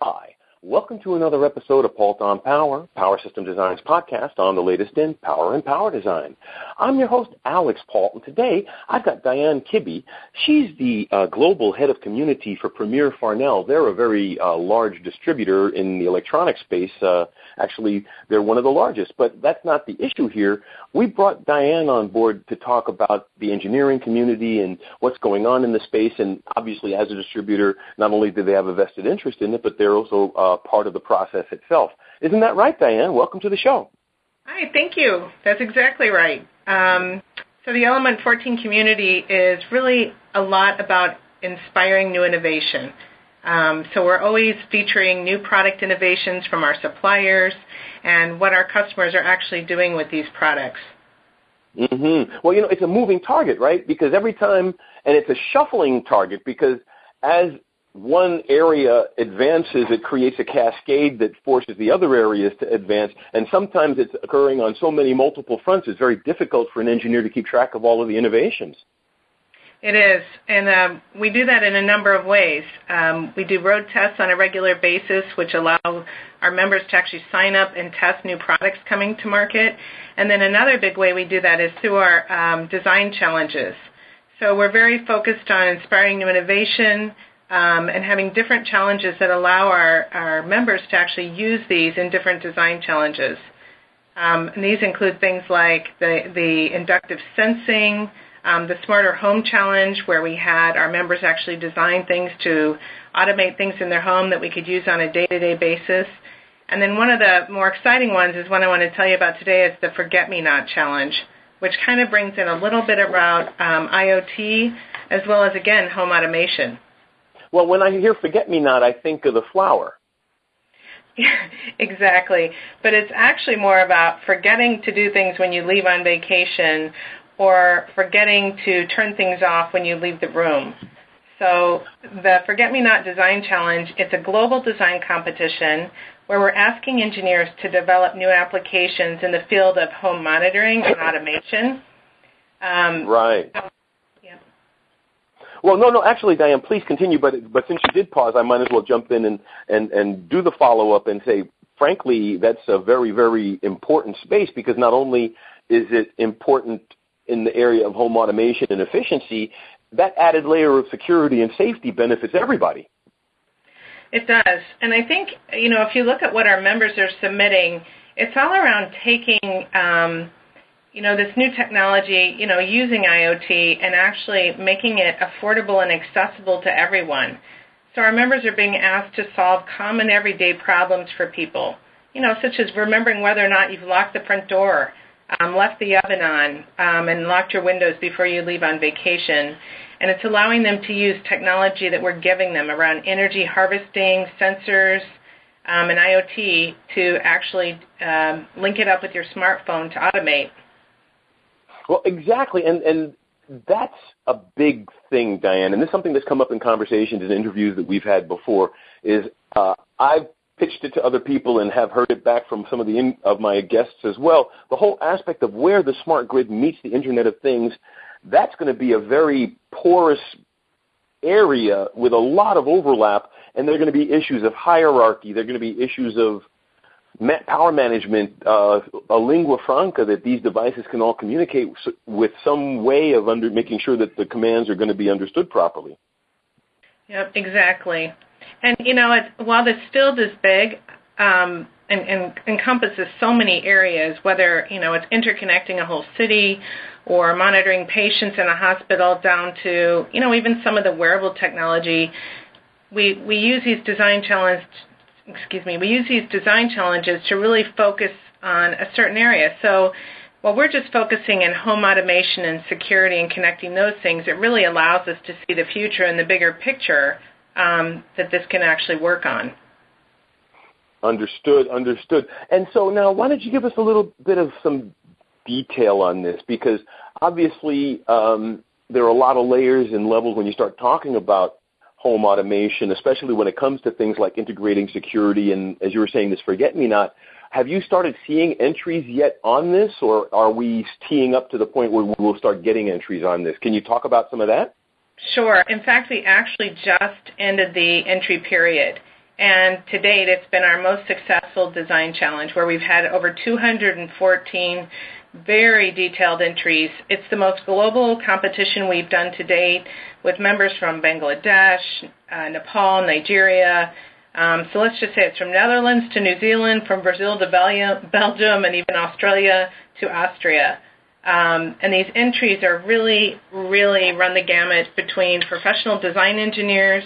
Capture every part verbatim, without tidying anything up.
Hi, welcome to another episode of Paulton Power, Power System Design's podcast on the latest in power and power design. I'm your host, Alex Paulton. Today, I've got Diane Kibbe. She's the uh, global head of community for Premier Farnell. They're a very uh, large distributor in the electronics space. Uh, actually, they're one of the largest, but that's not the issue here. We brought Diane on board to talk about the engineering community and what's going on in the space, and obviously as a distributor, not only do they have a vested interest in it, but they're also uh, part of the process itself. Isn't that right, Diane? Welcome to the show. Hi, thank you. That's exactly right. Um, so the Element fourteen community is really a lot about inspiring new innovation. Um, so we're always featuring new product innovations from our suppliers and what our customers are actually doing with these products. Mm-hmm. Well, you know, it's a moving target, right? Because every time, and it's a shuffling target, because as one area advances, it creates a cascade that forces the other areas to advance, and sometimes it's occurring on so many multiple fronts, it's very difficult for an engineer to keep track of all of the innovations. It is, and um, we do that in a number of ways. Um, we do road tests on a regular basis, which allow our members to actually sign up and test new products coming to market. And then another big way we do that is through our um, design challenges. So we're very focused on inspiring new innovation, Um, and having different challenges that allow our, our members to actually use these in different design challenges. Um, and these include things like the, the inductive sensing, um, the Smarter Home Challenge, where we had our members actually design things to automate things in their home that we could use on a day-to-day basis. And then one of the more exciting ones is one I want to tell you about today is the Forget-Me-Not Challenge, which kind of brings in a little bit about um, IoT as well as, again, home automation. Well, when I hear Forget-Me-Not, I think of the flower. Exactly. But it's actually more about forgetting to do things when you leave on vacation or forgetting to turn things off when you leave the room. So the Forget-Me-Not Design Challenge, it's a global design competition where we're asking engineers to develop new applications in the field of home monitoring and automation. Um, right. So Well, no, no, actually, Diane, please continue, but but since you did pause, I might as well jump in and, and, and do the follow-up and say, frankly, that's a very, very important space because not only is it important in the area of home automation and efficiency, that added layer of security and safety benefits everybody. It does. And I think, you know, if you look at what our members are submitting, it's all around taking um, – you know, this new technology, you know, using IoT and actually making it affordable and accessible to everyone. So our members are being asked to solve common everyday problems for people, you know, such as remembering whether or not you've locked the front door, um, left the oven on, um, and locked your windows before you leave on vacation. And it's allowing them to use technology that we're giving them around energy harvesting, sensors, um, and IoT to actually um, link it up with your smartphone to automate. Well, exactly, and, and that's a big thing, Diane, and this is something that's come up in conversations and interviews that we've had before, is uh, I've pitched it to other people and have heard it back from some of the in, of my guests as well. The whole aspect of where the smart grid meets the Internet of Things, that's going to be a very porous area with a lot of overlap, and there are going to be issues of hierarchy, there are going to be issues of power management, uh, a lingua franca that these devices can all communicate with some way of under making sure that the commands are going to be understood properly. Yep, exactly. And, you know, it, while this field is big um, and, and encompasses so many areas, whether, you know, it's interconnecting a whole city or monitoring patients in a hospital down to, you know, even some of the wearable technology, we, we use these design challenges Excuse me, we use these design challenges to really focus on a certain area. So while we're just focusing in home automation and security and connecting those things, it really allows us to see the future and the bigger picture um, that this can actually work on. Understood, understood. And so now why don't you give us a little bit of some detail on this? Because obviously um, there are a lot of layers and levels when you start talking about home automation, especially when it comes to things like integrating security and, as you were saying, this Forget-Me-Not. Have you started seeing entries yet on this, or are we teeing up to the point where we'll start getting entries on this? Can you talk about some of that? Sure. In fact, we actually just ended the entry period, And to date, it's been our most successful design challenge, where we've had over two hundred fourteen very detailed entries. It's the most global competition we've done to date, with members from Bangladesh, uh, Nepal, Nigeria. Um, so let's just say it's from Netherlands to New Zealand, from Brazil to Belgium, and even Australia to Austria. Um, and these entries are really, really run the gamut between professional design engineers.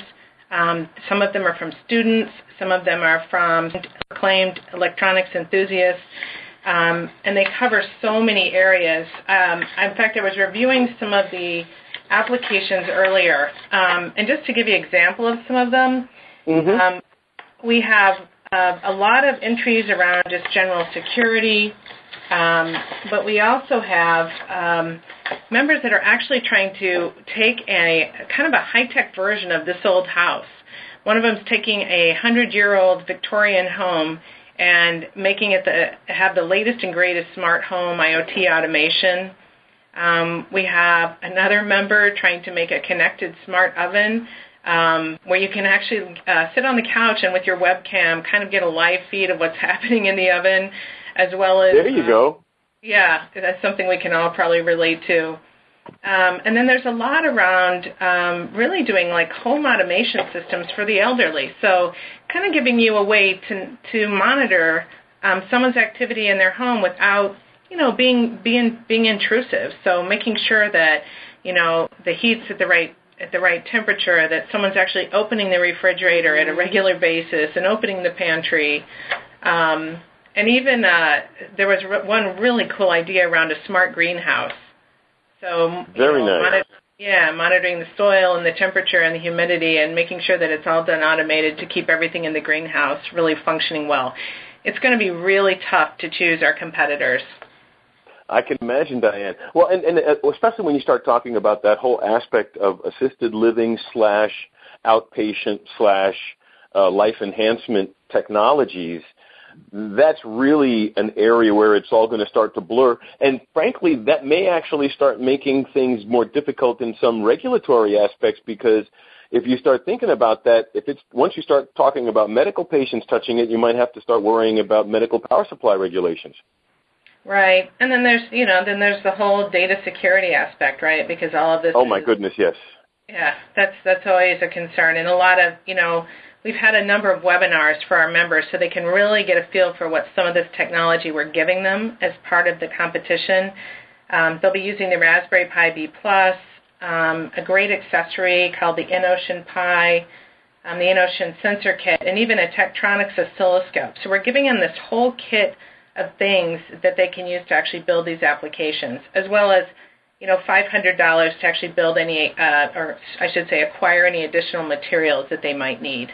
Um, some of them are from students. Some of them are from acclaimed electronics enthusiasts. Um, and they cover so many areas. Um, in fact, I was reviewing some of the applications earlier. Um, and just to give you an example of some of them, mm-hmm. um, we have uh, a lot of entries around just general security, um, but we also have um, members that are actually trying to take a kind of a high-tech version of this old house. One of them is taking a hundred-year-old Victorian home and making it the, have the latest and greatest smart home I O T automation. Um, we have another member trying to make a connected smart oven um, where you can actually uh, sit on the couch and with your webcam kind of get a live feed of what's happening in the oven, as well as... There you um, go. Yeah, that's something we can all probably relate to. Um, and then there's a lot around um, really doing like home automation systems for the elderly. So kind of giving you a way to to monitor um, someone's activity in their home without, you know, being being being intrusive. So making sure that, you know, the heat's at the right at the right temperature, that someone's actually opening the refrigerator at a regular basis and opening the pantry. Um, and even uh, there was one really cool idea around a smart greenhouse. So, Very you know, nice. monitor, yeah, monitoring the soil and the temperature and the humidity and making sure that it's all done automated to keep everything in the greenhouse really functioning well. It's going to be really tough to choose our competitors. I can imagine, Diane. Well, and, and especially when you start talking about that whole aspect of assisted living slash outpatient slash life enhancement technologies, that's really an area where it's all going to start to blur. And frankly, that may actually start making things more difficult in some regulatory aspects, because if you start thinking about that, if it's once you start talking about medical patients touching it, you might have to start worrying about medical power supply regulations. Right. And then there's, you know, then there's the whole data security aspect, right? Because all of this Oh my is, goodness, yes. Yeah, that's that's always a concern. And a lot of, you know, we've had a number of webinars for our members so they can really get a feel for what some of this technology we're giving them as part of the competition. Um, they'll be using the Raspberry Pi B plus, um, a great accessory called the EnOcean Pi, um, the EnOcean Sensor Kit, and even a Tektronix oscilloscope. So we're giving them this whole kit of things that they can use to actually build these applications, as well as, you know, five hundred dollars to actually build any, uh, or I should say acquire any additional materials that they might need.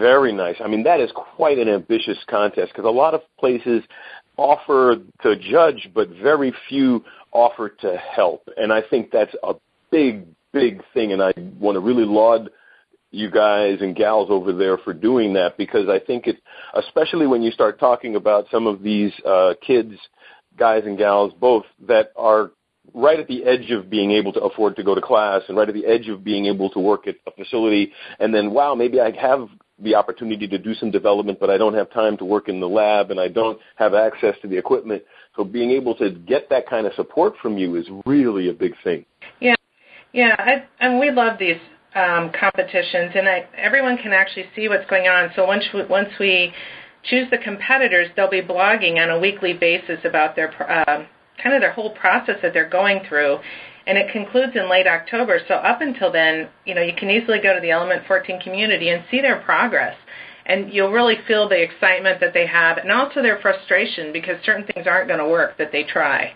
Very nice. I mean, that is quite an ambitious contest, because a lot of places offer to judge, but very few offer to help. And I think that's a big, big thing, and I want to really laud you guys and gals over there for doing that, because I think it's, especially when you start talking about some of these uh, kids, guys and gals both, that are right at the edge of being able to afford to go to class and right at the edge of being able to work at a facility, and then, wow, maybe I have the opportunity to do some development, but I don't have time to work in the lab and I don't have access to the equipment. So being able to get that kind of support from you is really a big thing. Yeah, yeah, I, and we love these um, competitions, and I, everyone can actually see what's going on. So once we, once we choose the competitors, they'll be blogging on a weekly basis about their uh, kind of their whole process that they're going through, and it concludes in late October. So up until then, you know, you can easily go to the Element fourteen community and see their progress, and you'll really feel the excitement that they have, and also their frustration because certain things aren't going to work that they try.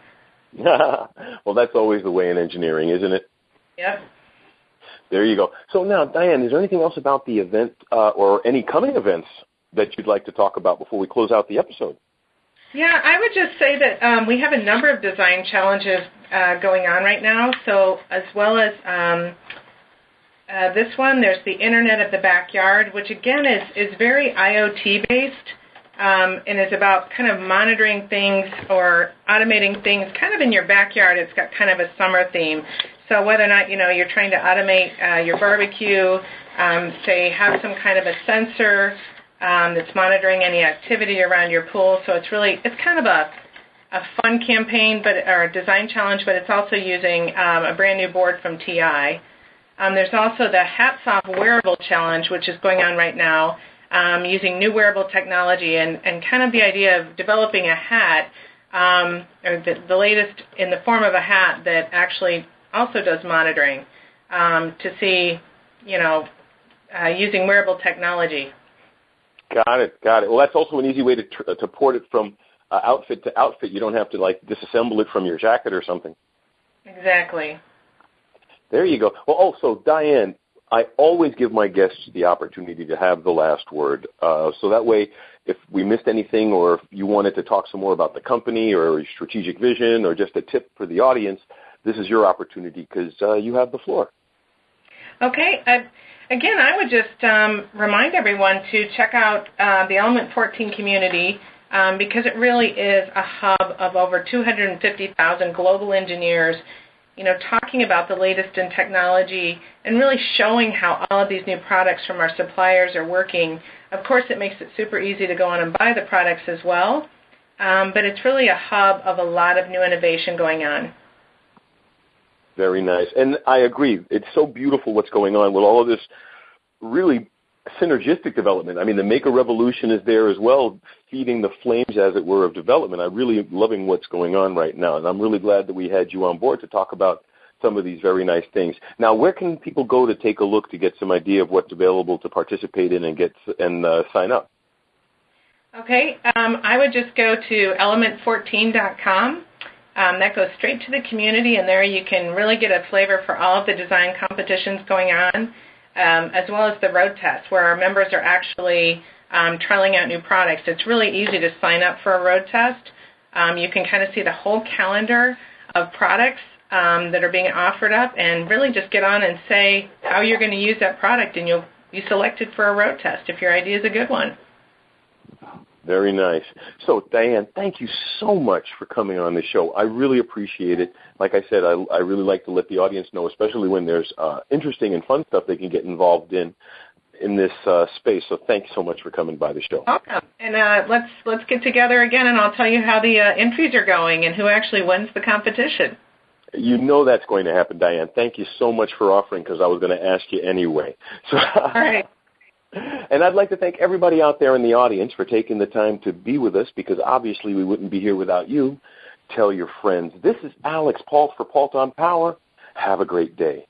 Well, that's always the way in engineering, isn't it? Yep. There you go. So now, Diane, is there anything else about the event uh, or any coming events that you'd like to talk about before we close out the episode? Yeah, I would just say that um, we have a number of design challenges uh, going on right now. So as well as um, uh, this one, there's the Internet of the Backyard, which, again, is, is very I O T-based um, and is about kind of monitoring things or automating things kind of in your backyard. It's got kind of a summer theme. So whether or not, you know, you're trying to automate uh, your barbecue, um, say have some kind of a sensor um, that's monitoring any activity around your pool. So it's really, it's kind of a, a fun campaign, but or a design challenge, but it's also using um, a brand new board from T I. Um, there's also the Hats Off Wearable Challenge, which is going on right now, um, using new wearable technology and, and kind of the idea of developing a hat, um, or the, the latest in the form of a hat that actually also does monitoring um, to see, you know, uh, using wearable technology. Got it, got it. Well, that's also an easy way to, tr- to port it from uh, outfit to outfit. You don't have to, like, disassemble it from your jacket or something. Exactly. There you go. Well, also, Diane, I always give my guests the opportunity to have the last word. Uh, so that way, if we missed anything or if you wanted to talk some more about the company or strategic vision or just a tip for the audience, this is your opportunity because uh, you have the floor. Okay. Uh, again, I would just um, remind everyone to check out uh, the Element fourteen community um, because it really is a hub of over two hundred fifty thousand global engineers, you know, talking about the latest in technology and really showing how all of these new products from our suppliers are working. Of course, it makes it super easy to go on and buy the products as well, um, but it's really a hub of a lot of new innovation going on. Very nice. And I agree. It's so beautiful what's going on with all of this really synergistic development. I mean, the Maker Revolution is there as well, feeding the flames, as it were, of development. I'm really loving what's going on right now, and I'm really glad that we had you on board to talk about some of these very nice things. Now, where can people go to take a look to get some idea of what's available to participate in and get and uh, sign up? Okay. Um, I would just go to element fourteen dot com. Um, that goes straight to the community, and there you can really get a flavor for all of the design competitions going on, um, as well as the road test, where our members are actually um, trialing out new products. It's really easy to sign up for a road test. Um, you can kind of see the whole calendar of products um, that are being offered up, and really just get on and say how you're going to use that product, and you'll be selected for a road test if your idea is a good one. Very nice. So, Diane, thank you so much for coming on the show. I really appreciate it. Like I said, I, I really like to let the audience know, especially when there's uh, interesting and fun stuff they can get involved in in this uh, space. So, thanks so much for coming by the show. Welcome. And uh, let's let's get together again, and I'll tell you how the uh, entries are going and who actually wins the competition. You know that's going to happen, Diane. Thank you so much for offering, because I was going to ask you anyway. So, all right. And I'd like to thank everybody out there in the audience for taking the time to be with us, because obviously we wouldn't be here without you. Tell your friends. This is Alex Paul for Paulton Power. Have a great day.